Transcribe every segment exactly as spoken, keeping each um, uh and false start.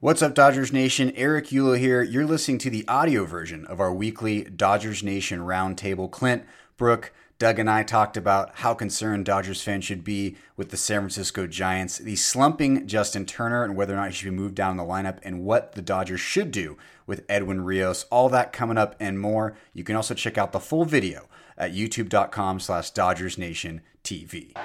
What's up, Dodgers Nation? Eric Eulau here. You're listening to the audio version of our weekly Dodgers Nation Roundtable. Clint, Brooke, Doug, and I talked about how concerned Dodgers fans should be with the San Francisco Giants, the slumping Justin Turner, and whether or not he should be moved down the lineup, and what the Dodgers should do with Edwin Rios. All that coming up and more. You can also check out the full video at youtube.com slash Dodgers Nation TV.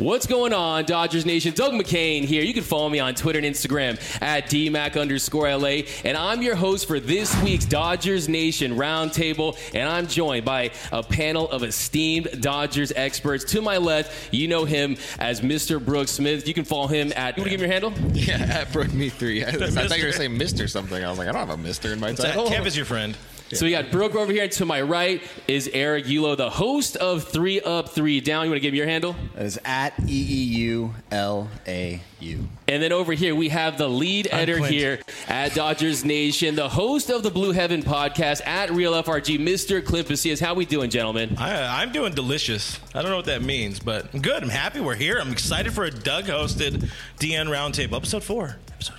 What's going on, Dodgers Nation? Doug McCain here. You can follow me on Twitter and Instagram at DMac underscore LA. And I'm your host for this week's Dodgers Nation Roundtable. And I'm joined by a panel of esteemed Dodgers experts. To my left, you know him as Mister Brooke Smith. You can follow him at... You want to give him your handle? Yeah, at Brooke Me three. I, I thought you were saying Mister something. I was like, I don't have a Mister in my title. Kev is your friend. So we got Brooke over here, and to my right is Eric Eulau, the host of Three Up, Three Down. You want to give me your handle? That is at E E U L A U. And then over here, we have the lead editor here at Dodgers Nation, the host of the Blue Heaven podcast at Real F R G, Mister Clint Pasillas. How we doing, gentlemen? I, I'm doing delicious. I don't know what that means, but I'm good. I'm happy we're here. I'm excited for a Doug-hosted D N Roundtable, episode four. Episode four.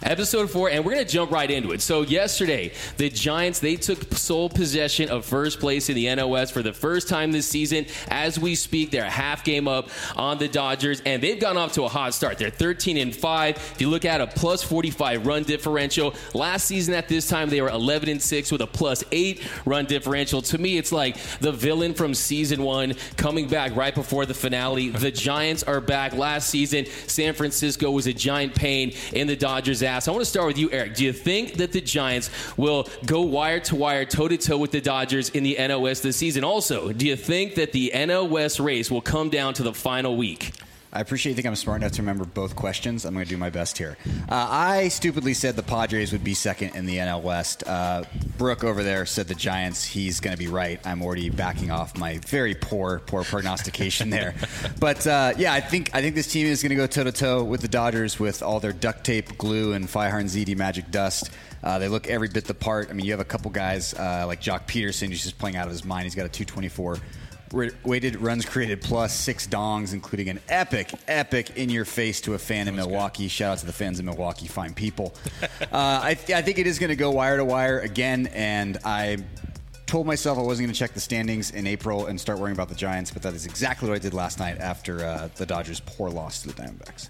Episode four, and we're going to jump right into it. So yesterday, the Giants, they took sole possession of first place in the N L West for the first time this season. As we speak, they're a half game up on the Dodgers, and they've gone off to a hot start. They're thirteen and five. If you look at a plus forty-five run differential, last season at this time, they were eleven and six with a plus eight run differential. To me, it's like the villain from season one coming back right before the finale. The Giants are back. Last season, San Francisco was a giant pain in the Dodgers' ass. I want to start with you, Eric. Do you think that the Giants will go wire-to-wire, toe-to-toe with the Dodgers in the N L West this season? Also, do you think that the N L West race will come down to the final week? I appreciate you think I'm smart enough to remember both questions. I'm going to do my best here. Uh, I stupidly said the Padres would be second in the N L West. Uh, Brooke over there said the Giants. He's going to be right. I'm already backing off my very poor, poor prognostication there. But, uh, yeah, I think I think this team is going to go toe-to-toe with the Dodgers with all their duct tape, glue, and Farhan Zaidi magic dust. Uh, they look every bit the part. I mean, you have a couple guys uh, like Joc Pederson who's just playing out of his mind. He's got a two twenty-four weighted runs created plus six dongs, including an epic, epic in your face to a fan in Milwaukee. Good. Shout out to the fans in Milwaukee, fine people. uh, I, th- I think it is going to go wire to wire again, and I told myself I wasn't going to check the standings in April and start worrying about the Giants, but that is exactly what I did last night after uh, the Dodgers' poor loss to the Diamondbacks.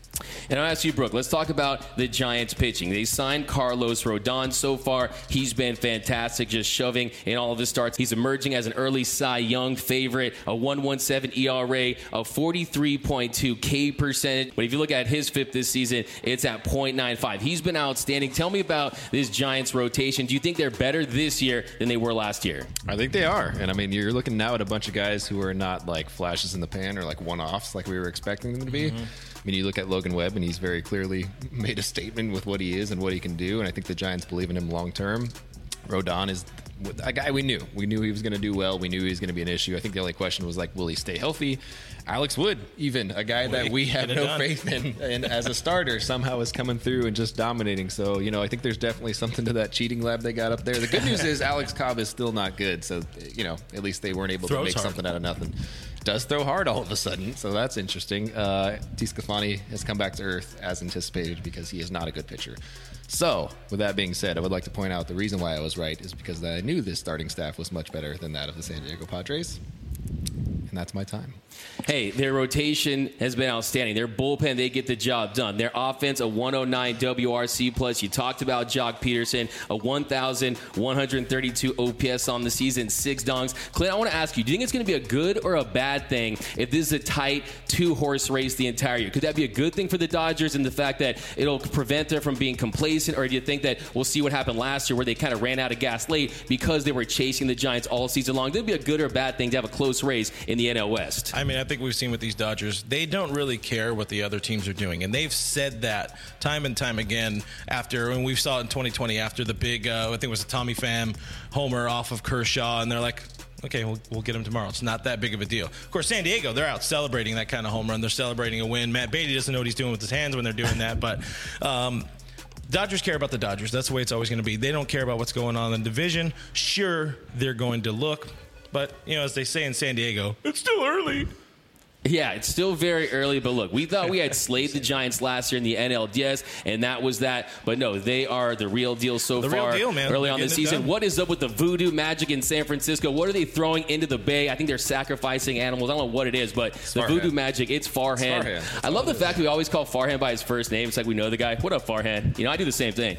And I'll ask you, Brooke, let's talk about the Giants pitching. They signed Carlos Rodon so far. He's been fantastic, just shoving in all of his starts. He's emerging as an early Cy Young favorite, a one point one seven E R A, a forty-three point two K percentage. But if you look at his F I P this season, it's at point nine five. He's been outstanding. Tell me about this Giants rotation. Do you think they're better this year than they were last year? I think they are. And, I mean, you're looking now at a bunch of guys who are not, like, flashes in the pan or, like, one-offs like we were expecting them to be. Mm-hmm. I mean, you look at Logan Webb, and he's very clearly made a statement with what he is and what he can do, and I think the Giants believe in him long-term. Rodon is a guy we knew. We knew he was going to do well. We knew he was going to be an issue. I think the only question was, like, will he stay healthy? Alex Wood, even, a guy that we have no done. faith in and as a starter, somehow is coming through and just dominating. So, you know, I think there's definitely something to that cheating lab they got up there. The good news is Alex Cobb is still not good. So, you know, at least they weren't able Throws to make hard. something out of nothing. Does throw hard all of a sudden, so that's interesting. Uh, T. Scafani has come back to earth as anticipated because he is not a good pitcher. So, with that being said, I would like to point out the reason why I was right is because I knew this starting staff was much better than that of the San Diego Padres, and that's my time. Hey, their rotation has been outstanding. Their bullpen, they get the job done. Their offense, a one oh nine W R C plus. You talked about Joc Pederson, a one thousand one hundred thirty-two O P S on the season, six dongs. Clint, I want to ask you, do you think it's going to be a good or a bad thing if this is a tight two-horse race the entire year? Could that be a good thing for the Dodgers and the fact that it'll prevent them from being complacent, or do you think that we'll see what happened last year where they kind of ran out of gas late because they were chasing the Giants all season long? It'd be a good or bad thing to have a close race in the N L West. I mean, I think we've seen with these Dodgers, they don't really care what the other teams are doing. And they've said that time and time again after, and we saw it in twenty twenty after the big, uh, I think it was a Tommy Pham homer off of Kershaw, and they're like, okay, we'll, we'll get him tomorrow. It's not that big of a deal. Of course, San Diego, they're out celebrating that kind of home run. They're celebrating a win. Matt Beatty doesn't know what he's doing with his hands when they're doing that, but... Um, Dodgers care about the Dodgers. That's the way it's always going to be. They don't care about what's going on in the division. Sure, they're going to look. But, you know, as they say in San Diego, it's still early. Yeah, it's still very early, but look, we thought we had slayed the Giants last year in the N L D S, and that was that. But no, they are the real deal so the far real deal, man. Early on this season. What is up with the voodoo magic in San Francisco? What are they throwing into the bay? I think they're sacrificing animals. I don't know what it is, but it's the Farhan. voodoo magic, it's Farhan. It's Farhan. I love the fact that we always call Farhan by his first name. It's like we know the guy. What up, Farhan? You know, I do the same thing.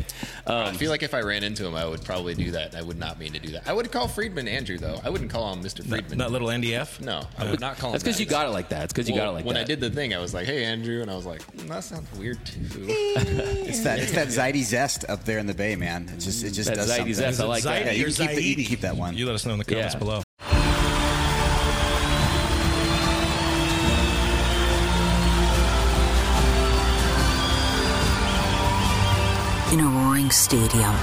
Um, I feel like if I ran into him, I would probably do that. I would not mean to do that. I would call Friedman Andrew, though. I wouldn't call him Mister Friedman. Not, not little N D F? No, I would not call him That's because that. you got it like that. It's because you well, got it like when that. When I did the thing, I was like, hey, Andrew. And I was like, mm, that sounds weird, too. It's that it's that Zaidi zest up there in the bay, man. It just, it just that does Zaidi something. Zest. I like Zaidi that. Yeah, you, can keep the, you can keep that one. You let us know in the comments yeah. below. In a roaring stadium,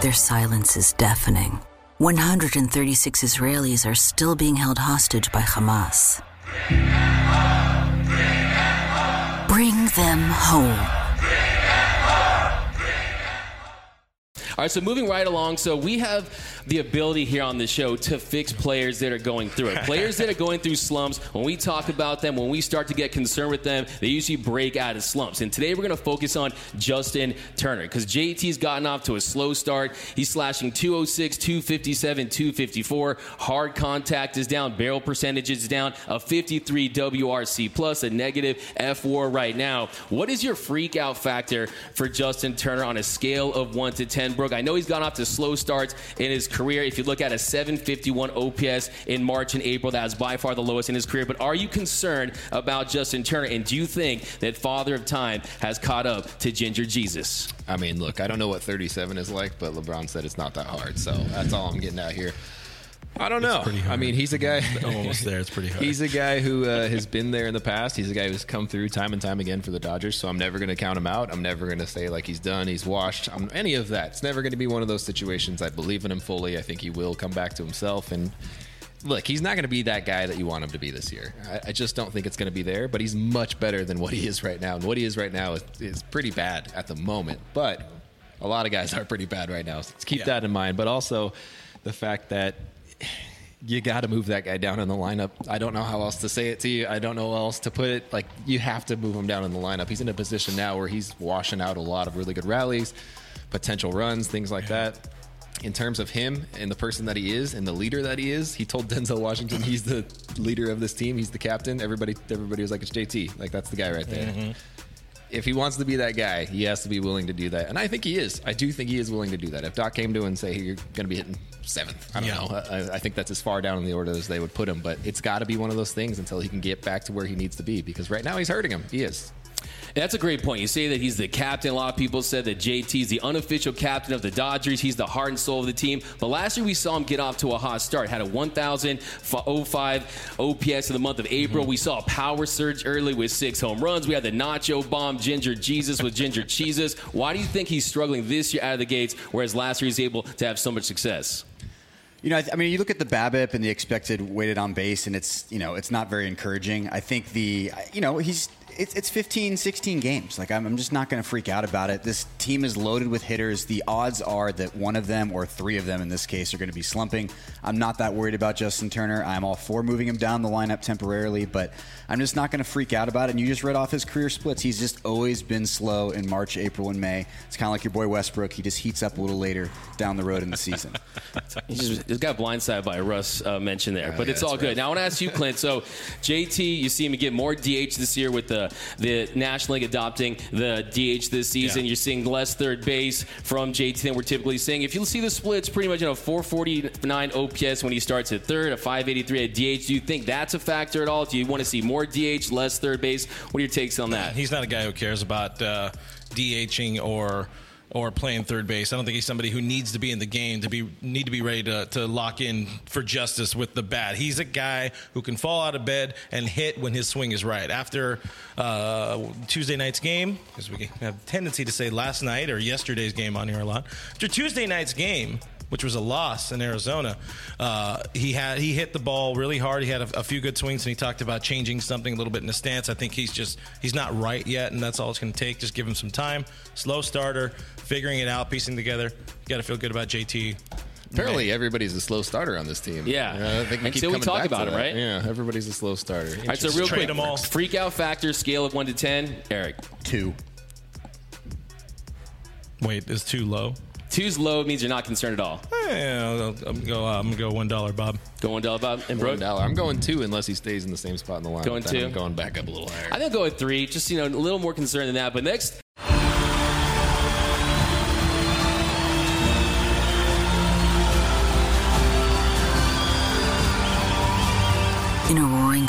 their silence is deafening. one hundred thirty-six Israelis are still being held hostage by Hamas. Bring them home. Bring them home. Bring them home. Bring them home. All right, so moving right along. So we have the ability here on the show to fix players that are going through it. Players that are going through slumps, when we talk about them, when we start to get concerned with them, they usually break out of slumps. And today we're going to focus on Justin Turner because J T's gotten off to a slow start. He's slashing two oh six, two fifty-seven, two fifty-four. Hard contact is down. Barrel percentage is down. A fifty-three W R C plus, a negative F W A R right now. What is your freak out factor for Justin Turner on a scale of one to ten, Brooke? I know he's gotten off to slow starts in his career. If you look at a seven fifty-one O P S in March and April, that is by far the lowest in his career. But are you concerned about Justin Turner, and do you think that Father of Time has caught up to Ginger Jesus? I mean, look, I don't know what thirty-seven is like, but LeBron said it's not that hard, so that's all I'm getting out here. I don't know. I mean, he's a guy. I'm almost there. It's pretty hard. He's a guy who uh, has been there in the past. He's a guy who's come through time and time again for the Dodgers. So I'm never going to count him out. I'm never going to say like he's done, he's washed, I'm, any of that. It's never going to be one of those situations. I believe in him fully. I think he will come back to himself. And look, he's not going to be that guy that you want him to be this year. I, I just don't think it's going to be there. But he's much better than what he is right now. And what he is right now is, is pretty bad at the moment. But a lot of guys are pretty bad right now. So keep yeah. that in mind. But also the fact that you got to move that guy down in the lineup. I don't know how else to say it to you. I don't know how else to put it. Like, you have to move him down in the lineup. He's in a position now where he's washing out a lot of really good rallies, potential runs, things like that. In terms of him and the person that he is and the leader that he is, he told Denzel Washington he's the leader of this team. He's the captain. Everybody, everybody was like, it's J T. Like, that's the guy right there. Mm-hmm. If he wants to be that guy, he has to be willing to do that. And I think he is. I do think he is willing to do that. If Doc came to him and say, hey, you're going to be hitting seventh, I don't yeah. know. I, I think that's as far down in the order as they would put him. But it's got to be one of those things until he can get back to where he needs to be. Because right now he's hurting him. He is. That's a great point. You say that he's the captain. A lot of people said that J T's the unofficial captain of the Dodgers. He's the heart and soul of the team. But last year we saw him get off to a hot start. Had a one thousand five O P S in the month of April. Mm-hmm. We saw a power surge early with six home runs. We had the nacho bomb Ginger Jesus with Ginger Jesus. Why do you think he's struggling this year out of the gates, whereas last year he's able to have so much success? You know, I, th- I mean, you look at the BABIP and the expected weighted on base, and it's, you know, it's not very encouraging. I think the, you know, he's, it's, it's fifteen, sixteen games. Like, I'm, I'm just not going to freak out about it. This team is loaded with hitters. The odds are that one of them, or three of them in this case, are going to be slumping. I'm not that worried about Justin Turner. I'm all for moving him down the lineup temporarily, but I'm just not going to freak out about it. And you just read off his career splits. He's just always been slow in March, April, and May. It's kind of like your boy Westbrook. He just heats up a little later down the road in the season. He just, just got blindsided by Russ uh, mention there, oh, but yeah, it's all right. Good. Now I want to ask you, Clint. So J T, you see him get more D H this year with the the National League adopting the D H this season. Yeah. You're seeing less third base from J T than we're typically seeing. If you see the splits, pretty much, you know, four forty-nine O P S when he starts at third, a five eighty-three at D H. Do you think that's a factor at all? Do you want to see more D H, less third base? What are your takes on that? He's not a guy who cares about uh, DHing or. or playing third base. I don't think he's somebody who needs to be in the game to be need to be ready to, to lock in for justice with the bat. He's a guy who can fall out of bed and hit when his swing is right. After uh, Tuesday night's game, because we have a tendency to say last night or yesterday's game on here a lot, after Tuesday night's game, which was a loss in Arizona, uh, he had he hit the ball really hard. He had a, a few good swings, and he talked about changing something a little bit in the stance. I think he's just he's not right yet, and that's all it's going to take. Just give him some time. Slow starter, figuring it out, piecing together. You got to feel good about J T Apparently, right. everybody's a slow starter on this team. Yeah. You know, I think we and keep so we talk about it, right? Yeah, everybody's a slow starter. All right, so real quick, them all. Freak out factor, scale of one to ten. Eric. Two. Wait, is two low? Two's low means you're not concerned at all. Yeah, I'm going to go one dollar, Bob. Go one dollar, Bob. And Brooke? one dollar. I'm going two unless he stays in the same spot in the line. Going two. I'm going back up a little higher. I think I'll go with three. Just, you know, a little more concerned than that. But next... In a roaring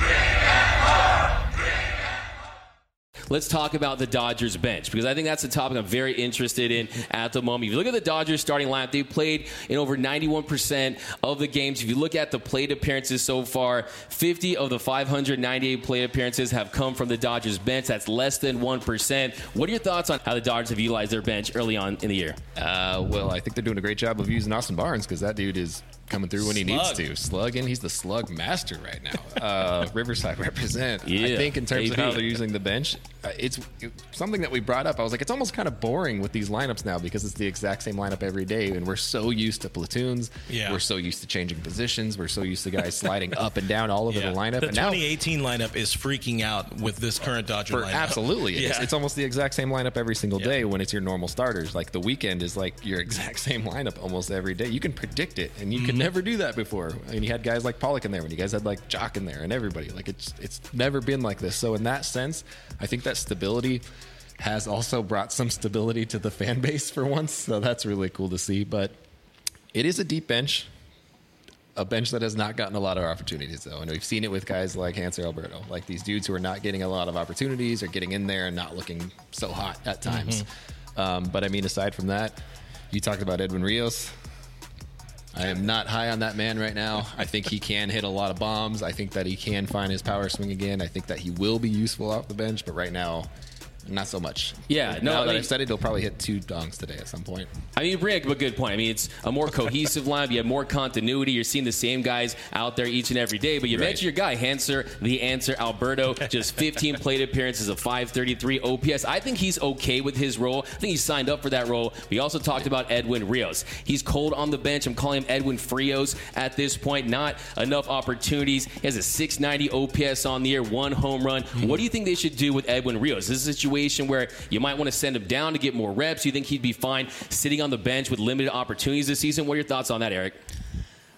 Bring them home. Let's talk about the Dodgers bench, because I think that's a topic I'm very interested in at the moment. If you look at the Dodgers starting lineup, they've played in over ninety-one percent of the games. If you look at the plate appearances so far, fifty of the five hundred ninety-eight plate appearances have come from the Dodgers bench. That's less than one percent. What are your thoughts on how the Dodgers have utilized their bench early on in the year? Uh, well, I think they're doing a great job of using Austin Barnes, because that dude is coming through when he slug. needs to. Slugging. He's the slug master right now. Uh, Riverside represent. Yeah, I think in terms A B. Of how they're using the bench, uh, it's it, something that we brought up. I was like, it's almost kind of boring with these lineups now, because it's the exact same lineup every day, and we're so used to platoons. Yeah. We're so used to changing positions. We're so used to guys sliding up and down all over yeah. the lineup. The and twenty eighteen now, lineup is freaking out with this current Dodger lineup. Absolutely. Yeah. It's, it's almost the exact same lineup every single yeah. day when it's your normal starters. Like the weekend is like your exact same lineup almost every day. You can predict it, and you mm-hmm. can never do that before. I mean, you had guys like Pollock in there when you guys had like Joc in there and everybody. Like it's it's never been like this. So in that sense, I think that stability has also brought some stability to the fan base for once. So that's really cool to see. But it is a deep bench. A bench that has not gotten a lot of opportunities, though. And we've seen it with guys like Hanser Alberto. Like these dudes who are not getting a lot of opportunities or getting in there and not looking so hot at times. Mm-hmm. Um, but I mean, aside from that, you talked about Edwin Rios. I am not high on that man right now. I think he can hit a lot of bombs. I think that he can find his power swing again. I think that he will be useful off the bench, but right now, not so much. Yeah, no. Now that I mean, I've said it, he'll probably hit two dongs today at some point. I mean, you bring up a good point. I mean, it's a more cohesive lineup. You have more continuity. You're seeing the same guys out there each and every day. But you right. mentioned your guy, Hanser, the answer, Alberto. Just fifteen plate appearances of five thirty-three O P S. I think he's okay with his role. I think he signed up for that role. We also talked about Edwin Rios. He's cold on the bench. I'm calling him Edwin Frios at this point. Not enough opportunities. He has a six ninety O P S on the year, one home run. Mm-hmm. What do you think they should do with Edwin Rios? This is a situation where you might want to send him down to get more reps. You think he'd be fine sitting on the bench with limited opportunities this season? What are your thoughts on that, Eric?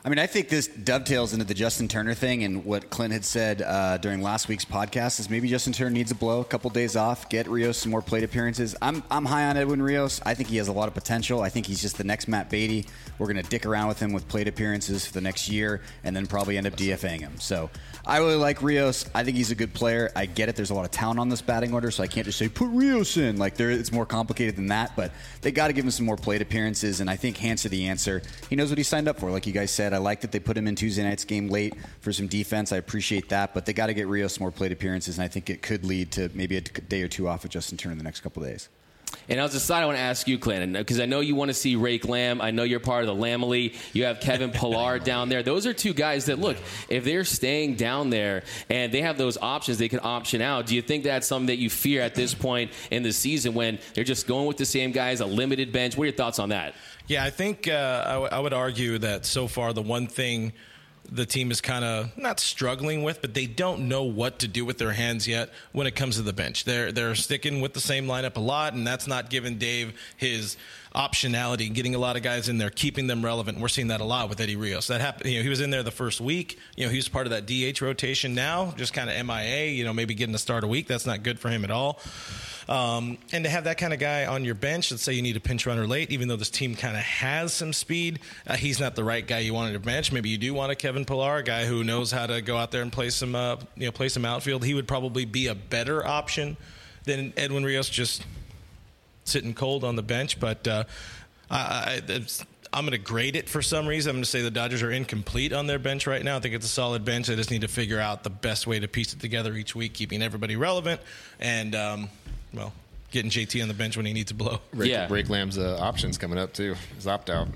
I mean, I think this dovetails into the Justin Turner thing and what Clint had said uh, during last week's podcast is maybe Justin Turner needs a blow, a couple days off, get Rios some more plate appearances. I'm I'm high on Edwin Rios. I think he has a lot of potential. I think he's just the next Matt Beatty. We're going to dick around with him with plate appearances for the next year and then probably end up D F A ing him. So I really like Rios. I think he's a good player. I get it. There's a lot of talent on this batting order, so I can't just say, put Rios in. Like, there, it's more complicated than that, but they got to give him some more plate appearances, and I think Hanser the answer. He knows what he signed up for, like you guys said. I like that they put him in Tuesday night's game late for some defense. I appreciate that, but they got to get Rios more plate appearances, and I think it could lead to maybe a day or two off of Justin Turner in the next couple of days. And as a side, I want to ask you, Clint, because I know you want to see Rake Lamb. I know you're part of the Lamely. You have Kevin Pillar down there. Those are two guys that, look, if they're staying down there and they have those options, they can option out. Do you think that's something that you fear at this point in the season when they're just going with the same guys, a limited bench? What are your thoughts on that? Yeah, I think uh, I, w- I would argue that so far the one thing the team is kind of not struggling with, but they don't know what to do with their hands yet when it comes to the bench. They're they're sticking with the same lineup a lot, and that's not giving Dave his optionality, getting a lot of guys in there, keeping them relevant. We're seeing that a lot with Eddie Rios. That happened. You know, he was in there the first week. You know, he was part of that D H rotation. Now, just kind of M I A. You know, maybe getting a start a week. That's not good for him at all. Um, and to have that kind of guy on your bench, let's say you need a pinch runner late, even though this team kind of has some speed, uh, he's not the right guy you want on your bench. Maybe you do want a Kevin Pillar, a guy who knows how to go out there and play some, uh, you know, play some outfield. He would probably be a better option than Edwin Rios just sitting cold on the bench. But uh, I, I, I'm going to grade it for some reason. I'm going to say the Dodgers are incomplete on their bench right now. I think it's a solid bench. They just need to figure out the best way to piece it together each week, keeping everybody relevant and um, – well, getting J T on the bench when he needs to blow. Rake, yeah. Rake Lamb's uh, options coming up, too. His opt-out.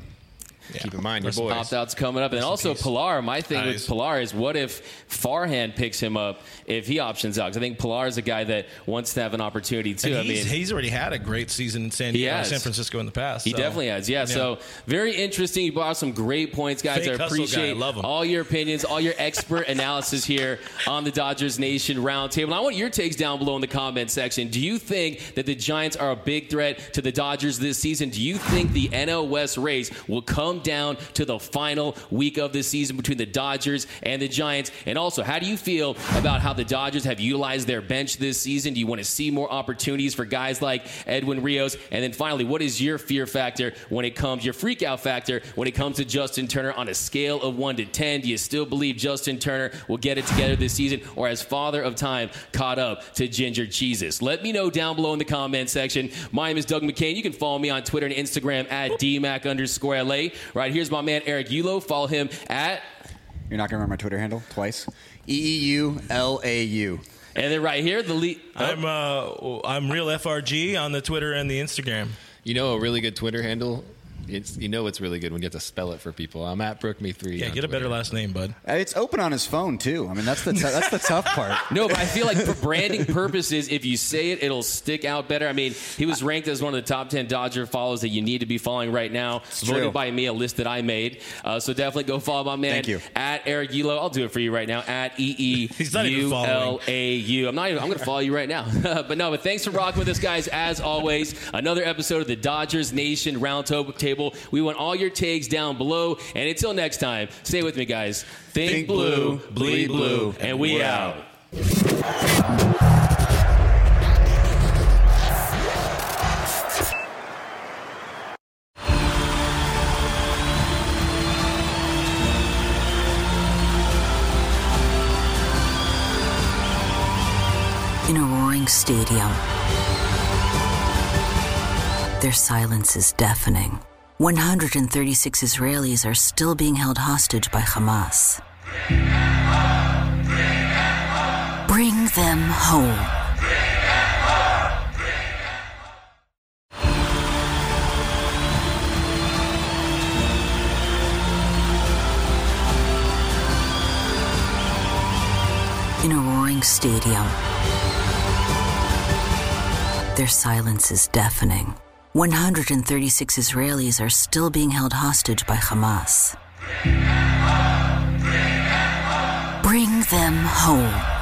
yeah. keep in mind your boys. Opt-out's coming up. And also piece. Pillar, my thing nice. with Pillar is what if Farhan picks him up if he options out? Because I think Pillar is a guy that wants to have an opportunity, too. I mean, he's already had a great season in San Diego and San Francisco in the past. He so. definitely has, yeah, yeah. So very interesting. You brought some great points, guys. Fake I appreciate guy. I all your opinions, all your expert analysis here on the Dodgers Nation Roundtable. And I want your takes down below in the comment section. Do you think that the Giants are a big threat to the Dodgers this season? Do you think the N L West race will come down to the final week of the season between the Dodgers and the Giants? And also, how do you feel about how the Dodgers have utilized their bench this season? Do you want to see more opportunities for guys like Edwin Rios? And then finally, what is your fear factor when it comes, your freakout factor when it comes to Justin Turner on a scale of one to ten? Do you still believe Justin Turner will get it together this season, or has Father of Time caught up to Ginger Jesus? Let me know down below in the comment section. My name is Doug McCain. You can follow me on Twitter and Instagram at DMac underscore LA. Right, here's my man Eric Eulau. Follow him at... You're not going to remember my Twitter handle twice. E E U L A U. And then right here, the lead... Oh. I'm, uh, I'm Real F R G on the Twitter and the Instagram. You know a really good Twitter handle? It's, you know it's really good when you have to spell it for people. I'm at Brooke Me Three. Yeah, get a better last name, bud. It's open on his phone too. I mean, that's the t- that's the tough part. No, but I feel like for branding purposes, if you say it, it'll stick out better. I mean, he was ranked as one of the top ten Dodger follows that you need to be following right now. It's voted true. by me, a list that I made. Uh, so definitely go follow my man. Thank you. At Eric Eulau. I'll do it for you right now. At E E U L A U. I'm not even. I'm going to follow you right now. But no. But thanks for rocking with us, guys. As always, another episode of the Dodgers Nation Roundtable. We want all your takes down below. And until next time, stay with me, guys. Think, Think blue, bleed blue, and we out. In a roaring stadium, their silence is deafening. one hundred thirty-six Israelis are still being held hostage by Hamas. Bring them home! Bring them home! Bring them home. Bring them home. Bring them home. In a roaring stadium, their silence is deafening. one hundred thirty-six Israelis are still being held hostage by Hamas. Bring them home. Bring them home. Bring them home.